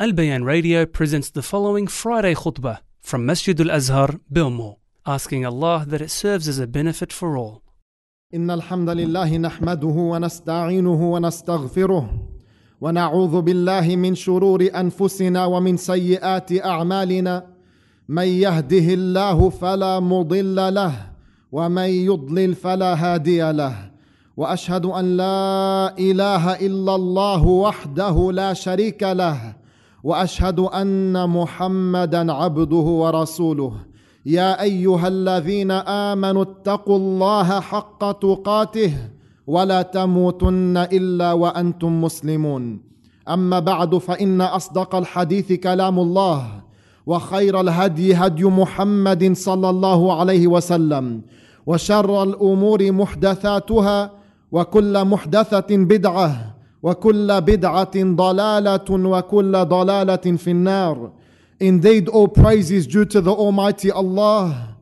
Al-Bayn Radio presents the following Friday khutbah from Masjid Al-Azhar, Bilmo, asking Allah that it serves as a benefit for all. إن الحمد لله نحمده ونستعينه ونستغفره ونعوذ بالله من شرور أنفسنا ومن سيئات أعمالنا من يهده الله فلا مضل له ومن يضلل فلا هادي له وأشهد أن لا إله إلا الله وحده لا شريك له وأشهد أن محمدا عبده ورسوله يا أيها الذين آمنوا اتقوا الله حق تقاته ولا تموتن إلا وأنتم مسلمون أما بعد فإن أصدق الحديث كلام الله وخير الهدي هدي محمد صلى الله عليه وسلم وشر الأمور محدثاتها وكل محدثة بدعة وَكُلَّ بِدْعَةٍ ضَلَالَةٌ وَكُلَّ ضَلَالَةٍ فِي النَّارِ. Indeed, all praise is due to the Almighty Allah.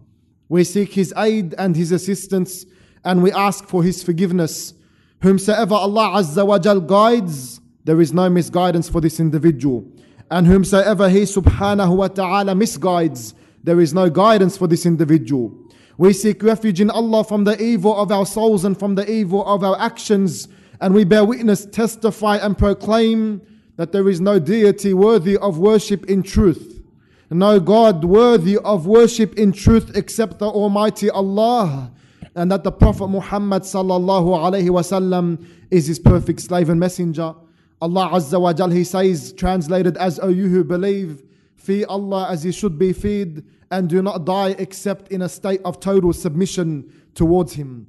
We seek His aid and His assistance, and we ask for His forgiveness. Whomsoever Allah Azza wa Jal guides, there is no misguidance for this individual. And whomsoever He Subhanahu wa Ta'ala misguides, there is no guidance for this individual. We seek refuge in Allah from the evil of our souls and from the evil of our actions. And we bear witness, testify and proclaim that there is no deity worthy of worship in truth, no God worthy of worship in truth except the Almighty Allah, and that the Prophet Muhammad sallallahu alayhi wa sallam is his perfect slave and messenger. Allah Azza wa Jal, He says, translated as, O you who believe, fear Allah as you should be feared, and do not die except in a state of total submission towards Him.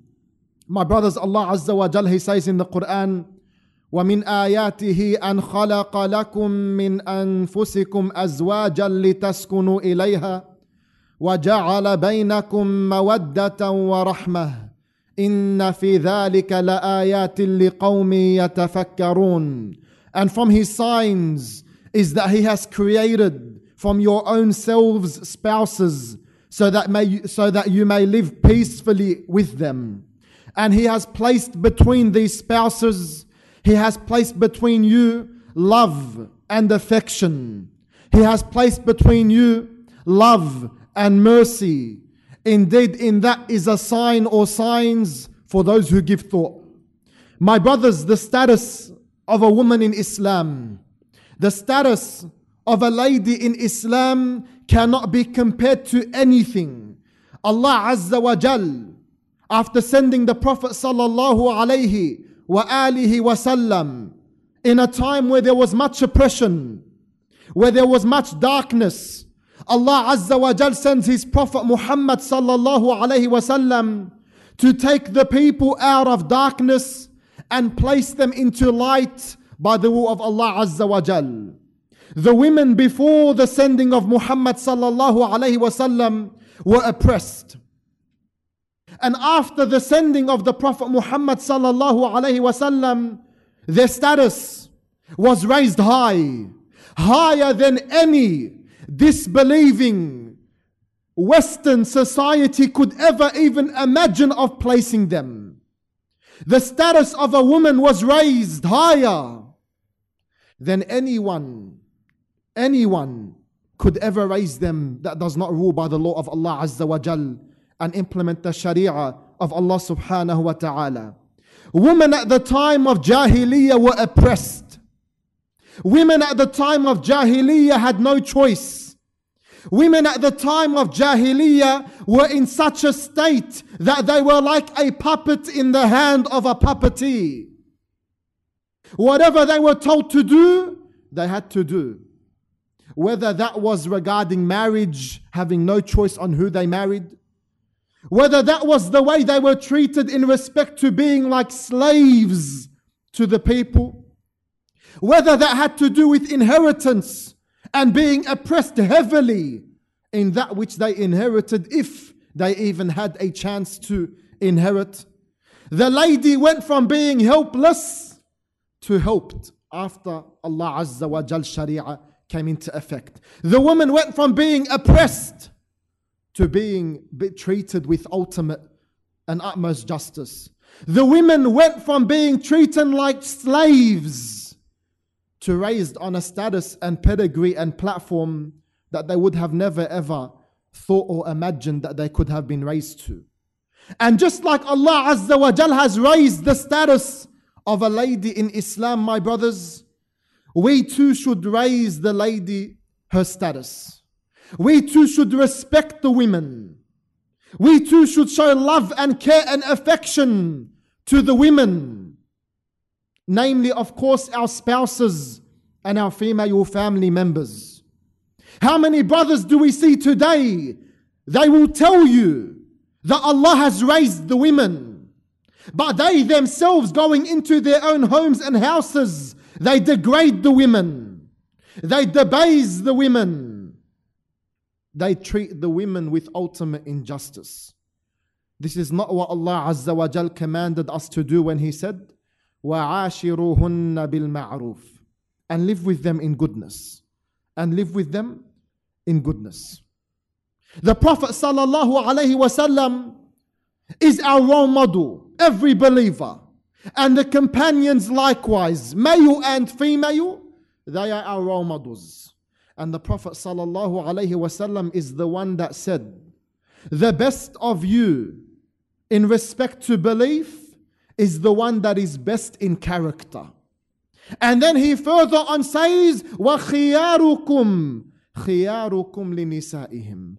My brothers, Allah Azza wa Jal, He says in the Quran, وَمِنْ آيَاتِهِ أَنْ خَلَقَ لَكُمْ مِنْ أَنفُسِكُمْ أَزْوَاجًا لِتَسْكُنُوا إِلَيْهَا وَجَعَلَ بَيْنَكُمْ مَوَدَّةً وَرَحْمَةً إِنَّ فِي ذَلِكَ لَآيَاتٍ لِقَوْمٍ يَتَفَكَّرُونَ. And from His signs is that He has created from your own selves spouses so that you may live peacefully with them. And He has placed between these spouses, He has placed between you love and affection. He has placed between you love and mercy. Indeed, in that is a sign or signs for those who give thought. My brothers, the status of a woman in Islam, the status of a lady in Islam cannot be compared to anything. Allah Azza wa Jal, after sending the Prophet sallallahu alayhi wa alihi wasallam in a time where there was much oppression, where there was much darkness, Allah Azza wa Jal sends His Prophet Muhammad sallallahu alayhi wasallam to take the people out of darkness and place them into light by the will of Allah Azza wa Jal. The women before the sending of Muhammad sallallahu alayhi wasallam were oppressed. And after the sending of the Prophet Muhammad sallallahu alayhi wasallam, their status was raised high, higher than any disbelieving Western society could ever even imagine of placing them. The status of a woman was raised higher than anyone could ever raise them that does not rule by the law of Allah Azza wa Jal and implement the sharia of Allah subhanahu wa ta'ala. Women at the time of Jahiliyyah were oppressed. Women at the time of Jahiliyyah had no choice. Women at the time of Jahiliyyah were in such a state that they were like a puppet in the hand of a puppeteer. Whatever they were told to do, they had to do. Whether that was regarding marriage, having no choice on who they married, whether that was the way they were treated in respect to being like slaves to the people, whether that had to do with inheritance and being oppressed heavily in that which they inherited, if they even had a chance to inherit. The lady went from being helpless to helped after Allah Azza wa Jal Sharia came into effect. The woman went from being oppressed to being treated with ultimate and utmost justice. The women went from being treated like slaves to raised on a status and pedigree and platform that they would have never ever thought or imagined that they could have been raised to. And just like Allah Azza wa Jal has raised the status of a lady in Islam, my brothers, we too should raise the lady, her status. We too should respect the women. We too should show love and care and affection to the women. Namely, of course, our spouses and our female family members. How many brothers do we see today? They will tell you that Allah has raised the women, but they themselves, going into their own homes and houses, they degrade the women. They debase the women. They treat the women with ultimate injustice. This is not what Allah Azza wa Jal commanded us to do when He said, وَعَاشِرُوهُنَّ بِالْمَعْرُوفِ, and live with them in goodness. And live with them in goodness. The Prophet Sallallahu Alaihi Wasallam is our role model, every believer. And the companions likewise, male and female, they are our role models. And the Prophet Sallallahu Alaihi Wasallam is the one that said, the best of you in respect to belief is the one that is best in character. And then he further on says, وَخِيَارُكُمْ لِنِسَائِهِمْ,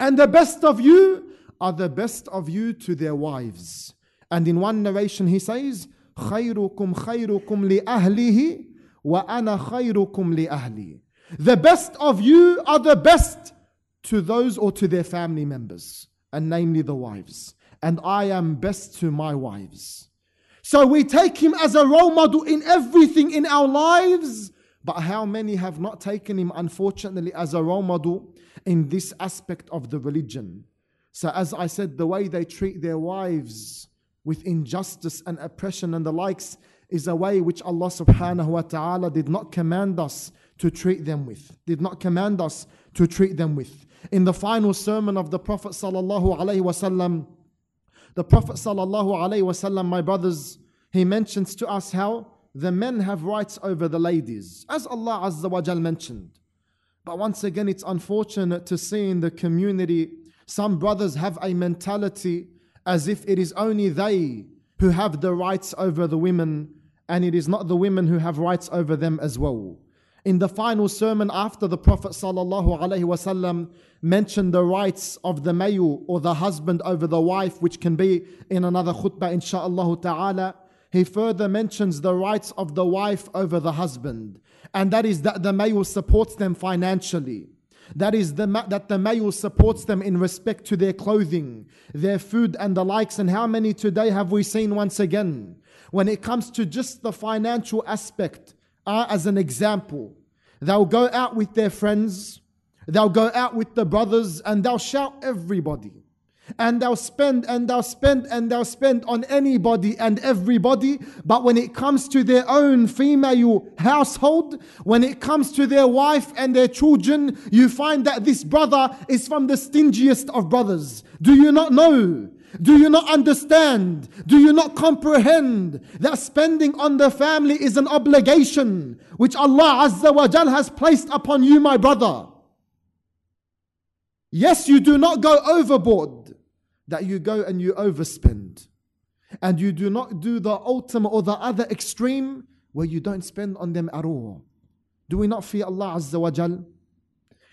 and the best of you are the best of you to their wives. And in one narration he says, خَيْرُكُمْ خَيْرُكُمْ لِأَهْلِهِ وَأَنَا خَيْرُكُمْ لِأَهْلِهِ, the best of you are the best to those or to their family members, and namely the wives. And I am best to my wives. So we take him as a role model in everything in our lives. But how many have not taken him, unfortunately, as a role model in this aspect of the religion? So as I said, the way they treat their wives with injustice and oppression and the likes is a way which Allah subhanahu wa ta'ala did not command us to treat them with. Did not command us to treat them with. In the final sermon of the Prophet sallallahu alayhi wa sallam, the Prophet sallallahu alayhi wa sallam, my brothers, he mentions to us how the men have rights over the ladies, as Allah Azza wa Jal mentioned. But once again, it's unfortunate to see in the community, some brothers have a mentality as if it is only they who have the rights over the women, and it is not the women who have rights over them as well. In the final sermon, after the Prophet sallallahu alayhi wa sallam mentioned the rights of the male or the husband over the wife, which can be in another khutbah insha'Allah ta'ala, he further mentions the rights of the wife over the husband. And that is that the male supports them financially. That is that the male supports them in respect to their clothing, their food and the likes. And how many today have we seen once again? When it comes to just the financial aspect, as an example, they'll go out with their friends, they'll go out with the brothers, and they'll shout everybody. And they'll spend, and they'll spend, and they'll spend on anybody and everybody. But when it comes to their own female household, when it comes to their wife and their children, you find that this brother is from the stingiest of brothers. Do you not know? Do you not understand? Do you not comprehend that spending on the family is an obligation which Allah Azza wa Jal has placed upon you, my brother? Yes, you do not go overboard, that you go and you overspend. And you do not do the ultimate or the other extreme where you don't spend on them at all. Do we not fear Allah Azza wa Jal?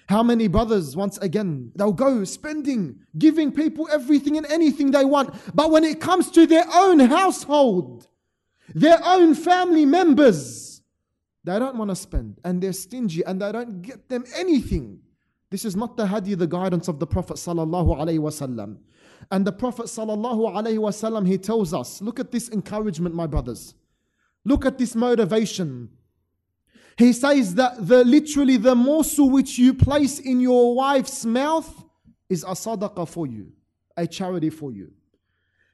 How many brothers, once again, they'll go spending, giving people everything and anything they want. But when it comes to their own household, their own family members, they don't want to spend, and they're stingy, and they don't get them anything. This is not the hadith, the guidance of the Prophet sallallahu alayhi wa sallam. And the Prophet sallallahu alayhi wa sallam, he tells us, look at this encouragement, my brothers. Look at this motivation. He says that the morsel which you place in your wife's mouth is a sadaqah for you, a charity for you.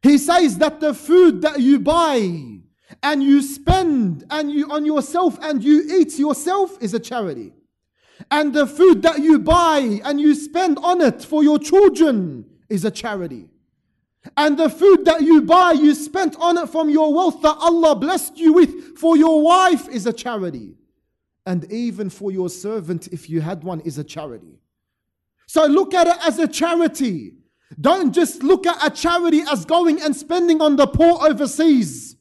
He says that the food that you buy and you spend and you on yourself and you eat yourself is a charity. And the food that you buy and you spend on it for your children is a charity. And the food that you buy, you spent on it from your wealth that Allah blessed you with for your wife is a charity. and even for your servant, if you had one, is a charity. So look at it as a charity. Don't just look at a charity as going and spending on the poor overseas.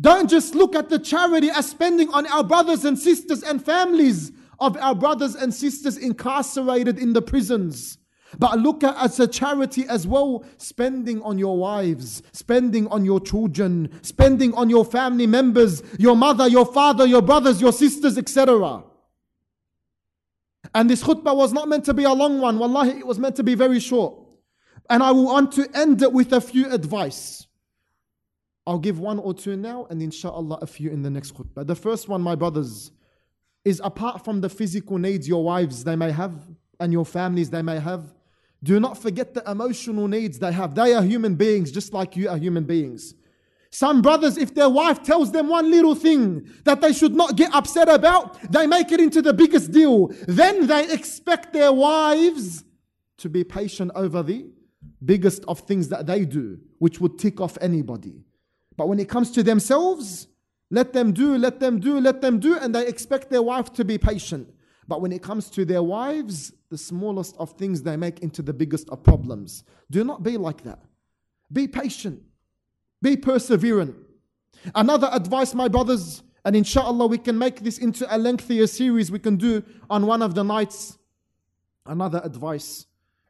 Don't just look at the charity as spending on our brothers and sisters and families of our brothers and sisters incarcerated in the prisons. But look at it as a charity as well, spending on your wives, spending on your children, spending on your family members, your mother, your father, your brothers, your sisters, etc. And this khutbah was not meant to be a long one. Wallahi, it was meant to be very short. And I want to end it with a few advice. I'll give one or two now, and inshallah a few in the next khutbah. The first one, my brothers, is apart from the physical needs your wives they may have and your families they may have, do not forget the emotional needs they have. They are human beings just like you are human beings. Some brothers, if their wife tells them one little thing that they should not get upset about, they make it into the biggest deal. Then they expect their wives to be patient over the biggest of things that they do, which would tick off anybody. But when it comes to themselves, let them do, and they expect their wife to be patient. But when it comes to their wives, the smallest of things they make into the biggest of problems. Do not be like that. Be patient. Be perseverant. Another advice, my brothers, and inshallah we can make this into a lengthier series we can do on one of the nights. Another advice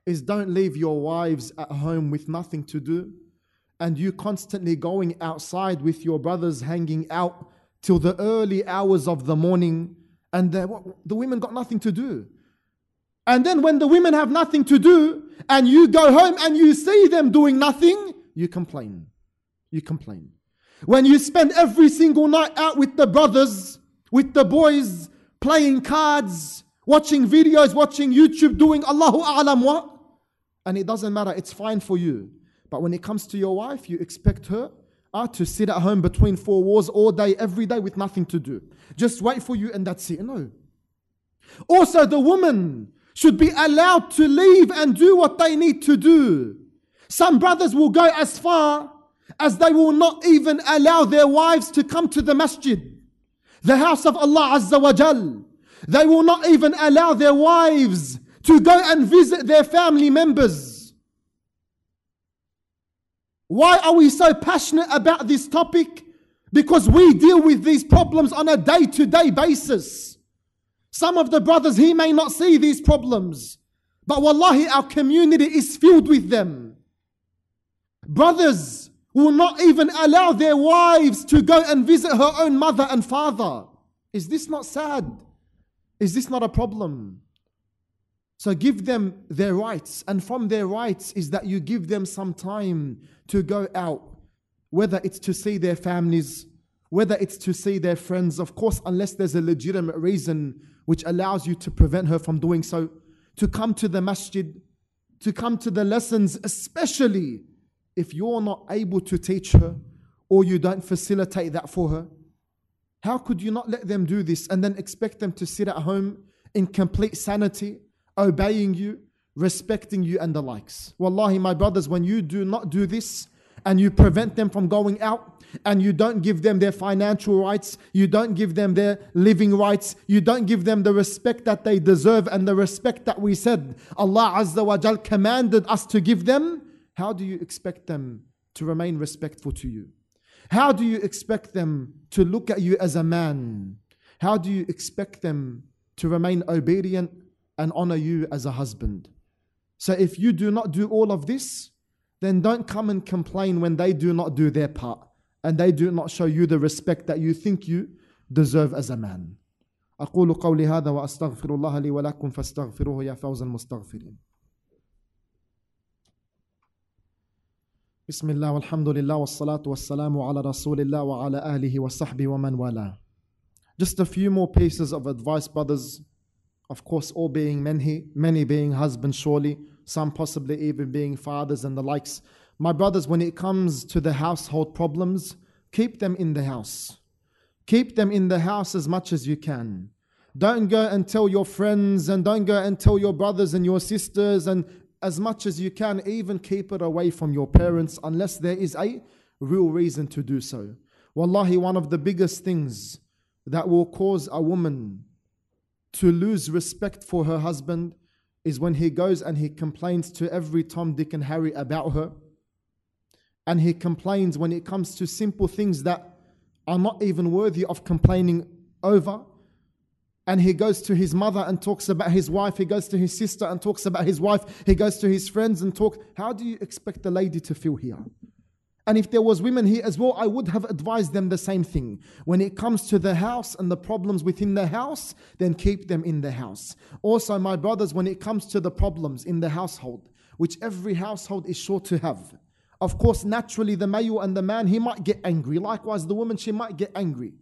is don't leave your wives at home with nothing to do and you constantly going outside with your brothers hanging out till the early hours of the morning, and the women got nothing to do. And then when the women have nothing to do and you go home and you see them doing nothing, you complain. You complain. When you spend every single night out with the brothers, with the boys, playing cards, watching videos, watching YouTube, doing Allahu A'lam what? And it doesn't matter, it's fine for you. But when it comes to your wife, you expect her to sit at home between four walls all day, every day with nothing to do. Just wait for you and that's it. No. Also, the woman should be allowed to leave and do what they need to do. Some brothers will go as far as they will not even allow their wives to come to the masjid, the house of Allah Azza wa Jal. They will not even allow their wives to go and visit their family members. Why are we so passionate about this topic? Because we deal with these problems on a day-to-day basis. Some of the brothers, he may not see these problems, but wallahi, our community is filled with them. Brothers will not even allow their wives to go and visit her own mother and father. Is this not sad? Is this not a problem? So give them their rights, and from their rights is that you give them some time to go out, whether it's to see their families, whether it's to see their friends, of course, unless there's a legitimate reason which allows you to prevent her from doing so, to come to the masjid, to come to the lessons, especially if you're not able to teach her or you don't facilitate that for her. How could you not let them do this and then expect them to sit at home in complete sanity, obeying you, respecting you and the likes? Wallahi, my brothers, when you do not do this and you prevent them from going out and you don't give them their financial rights, you don't give them their living rights, you don't give them the respect that they deserve and the respect that we said Allah Azza wa Jal commanded us to give them, how do you expect them to remain respectful to you? How do you expect them to look at you as a man? How do you expect them to remain obedient and honor you as a husband? So if you do not do all of this, then don't come and complain when they do not do their part and they do not show you the respect that you think you deserve as a man. أقول قولي هذا وأستغفر الله لي ولكم فاستغفروه يا فوز المستغفرين. بسم الله والحمد لله والصلاة والسلام على رسول الله وعلى أهله وصحبه ومن والاه. Just a few more pieces of advice, brothers. Of course, all being men here, many being husbands surely, some possibly even being fathers and the likes. My brothers, when it comes to the household problems, keep them in the house. Keep them in the house as much as you can. Don't go and tell your friends and don't go and tell your brothers and your sisters, and as much as you can, even keep it away from your parents unless there is a real reason to do so. Wallahi, one of the biggest things that will cause a woman to lose respect for her husband is when he goes and he complains to every Tom, Dick and Harry about her. And he complains when it comes to simple things that are not even worthy of complaining over. And he goes to his mother and talks about his wife. He goes to his sister and talks about his wife. He goes to his friends and talks. How do you expect the lady to feel here? And if there was women here as well, I would have advised them the same thing. When it comes to the house and the problems within the house, then keep them in the house. Also, my brothers, when it comes to the problems in the household, which every household is sure to have, of course, naturally, the male and the man, he might get angry. Likewise, the woman, she might get angry.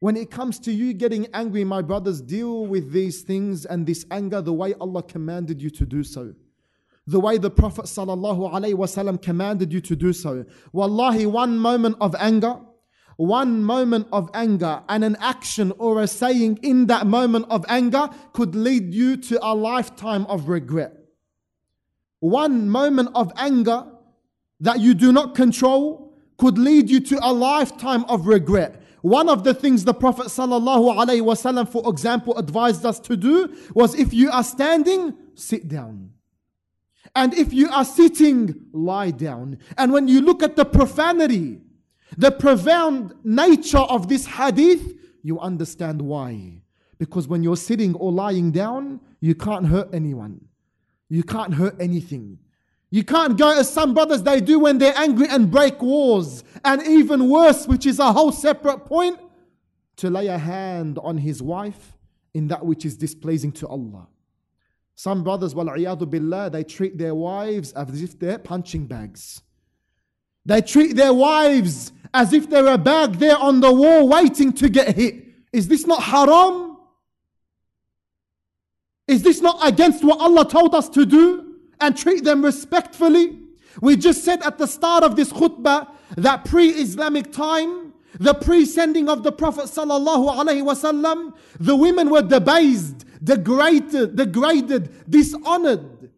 When it comes to you getting angry, my brothers, deal with these things and this anger the way Allah commanded you to do so. The way the Prophet ﷺ commanded you to do so. Wallahi, one moment of anger and an action or a saying in that moment of anger could lead you to a lifetime of regret. One moment of anger that you do not control could lead you to a lifetime of regret. One of the things the Prophet ﷺ, for example, advised us to do was, if you are standing, sit down. And if you are sitting, lie down. And when you look at the profanity, the profound nature of this hadith, you understand why. Because when you're sitting or lying down, you can't hurt anyone. You can't hurt anything. You can't go as some brothers, they do when they're angry, and break walls. And even worse, which is a whole separate point, to lay a hand on his wife in that which is displeasing to Allah. Some brothers, wal-iyadu billah, they treat their wives as if they're punching bags. They treat their wives as if they're a bag there on the wall waiting to get hit. Is this not haram? Is this not against what Allah told us to do? And treat them respectfully. We just said at the start of this khutbah that pre-Islamic time, the pre-sending of the Prophet ﷺ, the women were debased, degraded, dishonored.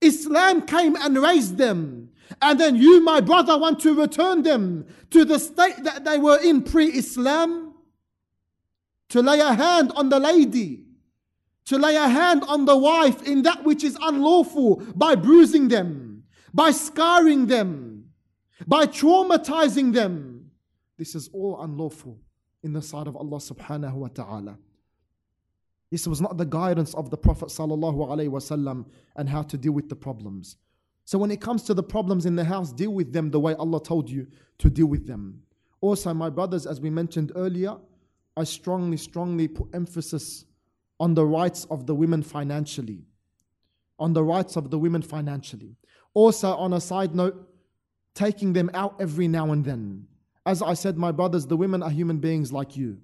Islam came and raised them. And then you, my brother, want to return them to the state that they were in pre-Islam? To lay a hand on the lady, to lay a hand on the wife in that which is unlawful, by bruising them, by scarring them, by traumatizing them. This is all unlawful in the sight of Allah subhanahu wa ta'ala. This was not the guidance of the Prophet sallallahu alayhi wa sallam and how to deal with the problems. So when it comes to the problems in the house, deal with them the way Allah told you to deal with them. Also, my brothers, as we mentioned earlier, I strongly put emphasis on the rights of the women financially. Also, on a side note, taking them out every now and then. As I said, my brothers, the women are human beings like you.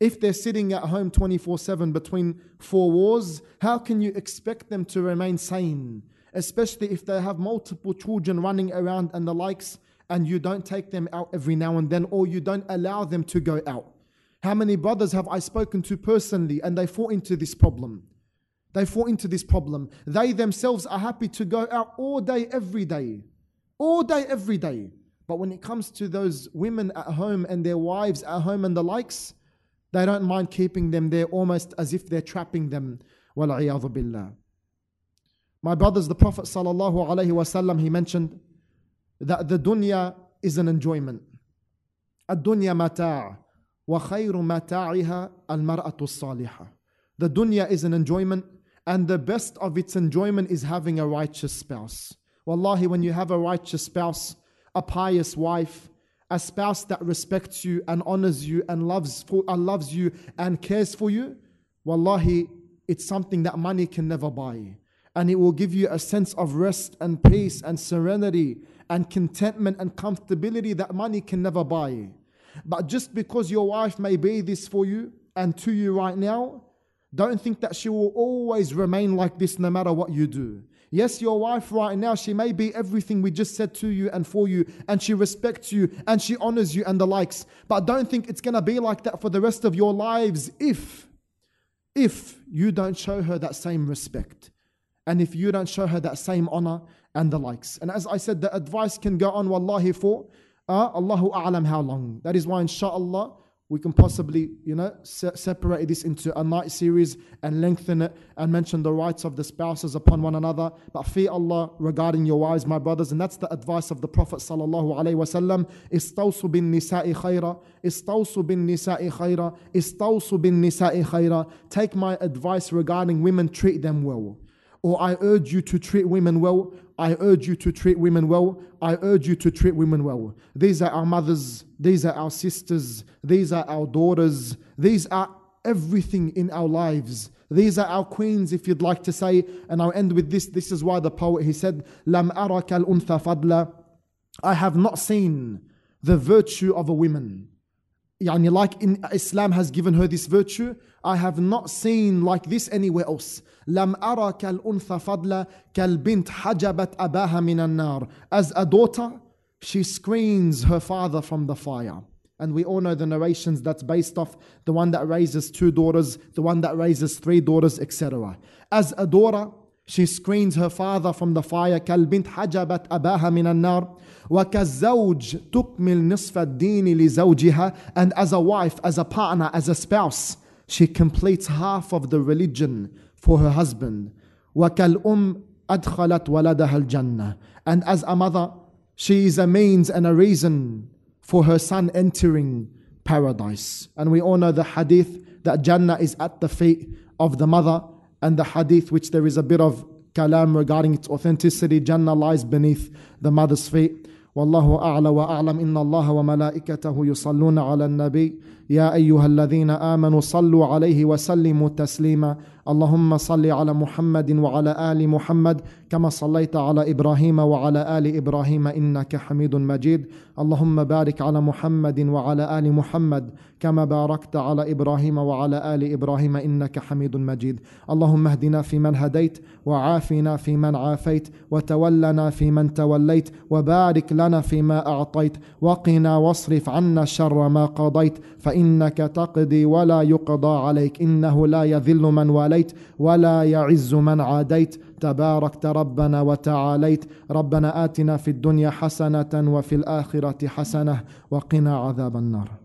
If they're sitting at home 24/7 between four walls, how can you expect them to remain sane? Especially if they have multiple children running around and the likes, and you don't take them out every now and then, or you don't allow them to go out. How many brothers have I spoken to personally and they fall into this problem? They themselves are happy to go out all day, every day. But when it comes to those women at home and their wives at home and the likes, they don't mind keeping them there almost as if they're trapping them. Wal-iyadhu billah. My brothers, the Prophet ﷺ, he mentioned that the dunya is an enjoyment. Ad-dunya mata'. وَخَيْرُ مَتَاعِهَا الْمَرْأَةُ الصَّالِحَةُ. The dunya is an enjoyment, and the best of its enjoyment is having a righteous spouse. Wallahi, when you have a righteous spouse, a pious wife, a spouse that respects you and honors you and loves you and cares for you, wallahi, it's something that money can never buy. And it will give you a sense of rest and peace and serenity and contentment and comfortability that money can never buy. But just because your wife may be this for you and to you right now, don't think that she will always remain like this no matter what you do. Yes, your wife right now, she may be everything we just said to you and for you, and she respects you and she honors you and the likes. But don't think it's going to be like that for the rest of your lives if you don't show her that same respect. And if you don't show her that same honor and the likes. And as I said, the advice can go on, wallahi, for Allahu A'lam how long. That is why, inshaAllah, we can possibly, separate this into a night series and lengthen it and mention the rights of the spouses upon one another. But fear Allah regarding your wives, my brothers, and that's the advice of the Prophet sallallahu alaihi wasallam. Istawsu bin nisa'i khayra, istawsu bin nisa'i khayra, istawsu bin nisa'i khayra. Take my advice regarding women, treat them well. Or I urge you to treat women well. I urge you to treat women well. I urge you to treat women well. These are our mothers. These are our sisters. These are our daughters. These are everything in our lives. These are our queens, if you'd like to say. And I'll end with this. This is why the poet, he said, "Lam araka al-untha fadla." I have not seen the virtue of a woman. Like in Islam has given her this virtue. I have not seen like this anywhere else. لم أرى كالأنثى فضلا كالبنت حجبت أباها من النار. As a daughter, she screens her father from the fire. And we all know the narrations that's based off the one that raises two daughters, the one that raises three daughters, etc. As a daughter, she screens her father from the fire. كالبنت حجبت أباها من النار. وكالزوج تكمل نصف الدين لزوجها. And as a wife, as a partner, as a spouse, she completes half of the religion for her husband. وَكَالْأُمْ أَدْخَلَتْ وَلَدَهَا الْجَنَّةِ. And as a mother, she is a means and a reason for her son entering paradise. And we all know the hadith that Jannah is at the feet of the mother, and the hadith which there is a bit of kalam regarding its authenticity, Jannah lies beneath the mother's feet. والله أعلى وأعلم إن الله وملائكته يصلون على النبي يا أيها الذين آمنوا صلوا عليه وسلموا تسليما اللهم صل على محمد وعلى آل محمد كما صليت على إبراهيم وعلى آل إبراهيم إنك حميد مجيد اللهم بارك على محمد وعلى آل محمد كما باركت على إبراهيم وعلى آل إبراهيم إنك حميد مجيد اللهم اهدنا فيمن هديت وعافنا فيمن عافيت وتولنا فيمن توليت وبارك لنا فيما أعطيت وقنا واصرف عنا شر ما قضيت فإنك تقضي ولا يقضى عليك إنه لا يذل من واليت ولا يعز من عاديت تباركت ربنا وتعاليت ربنا آتنا في الدنيا حسنة وفي الآخرة حسنة وقنا عذاب النار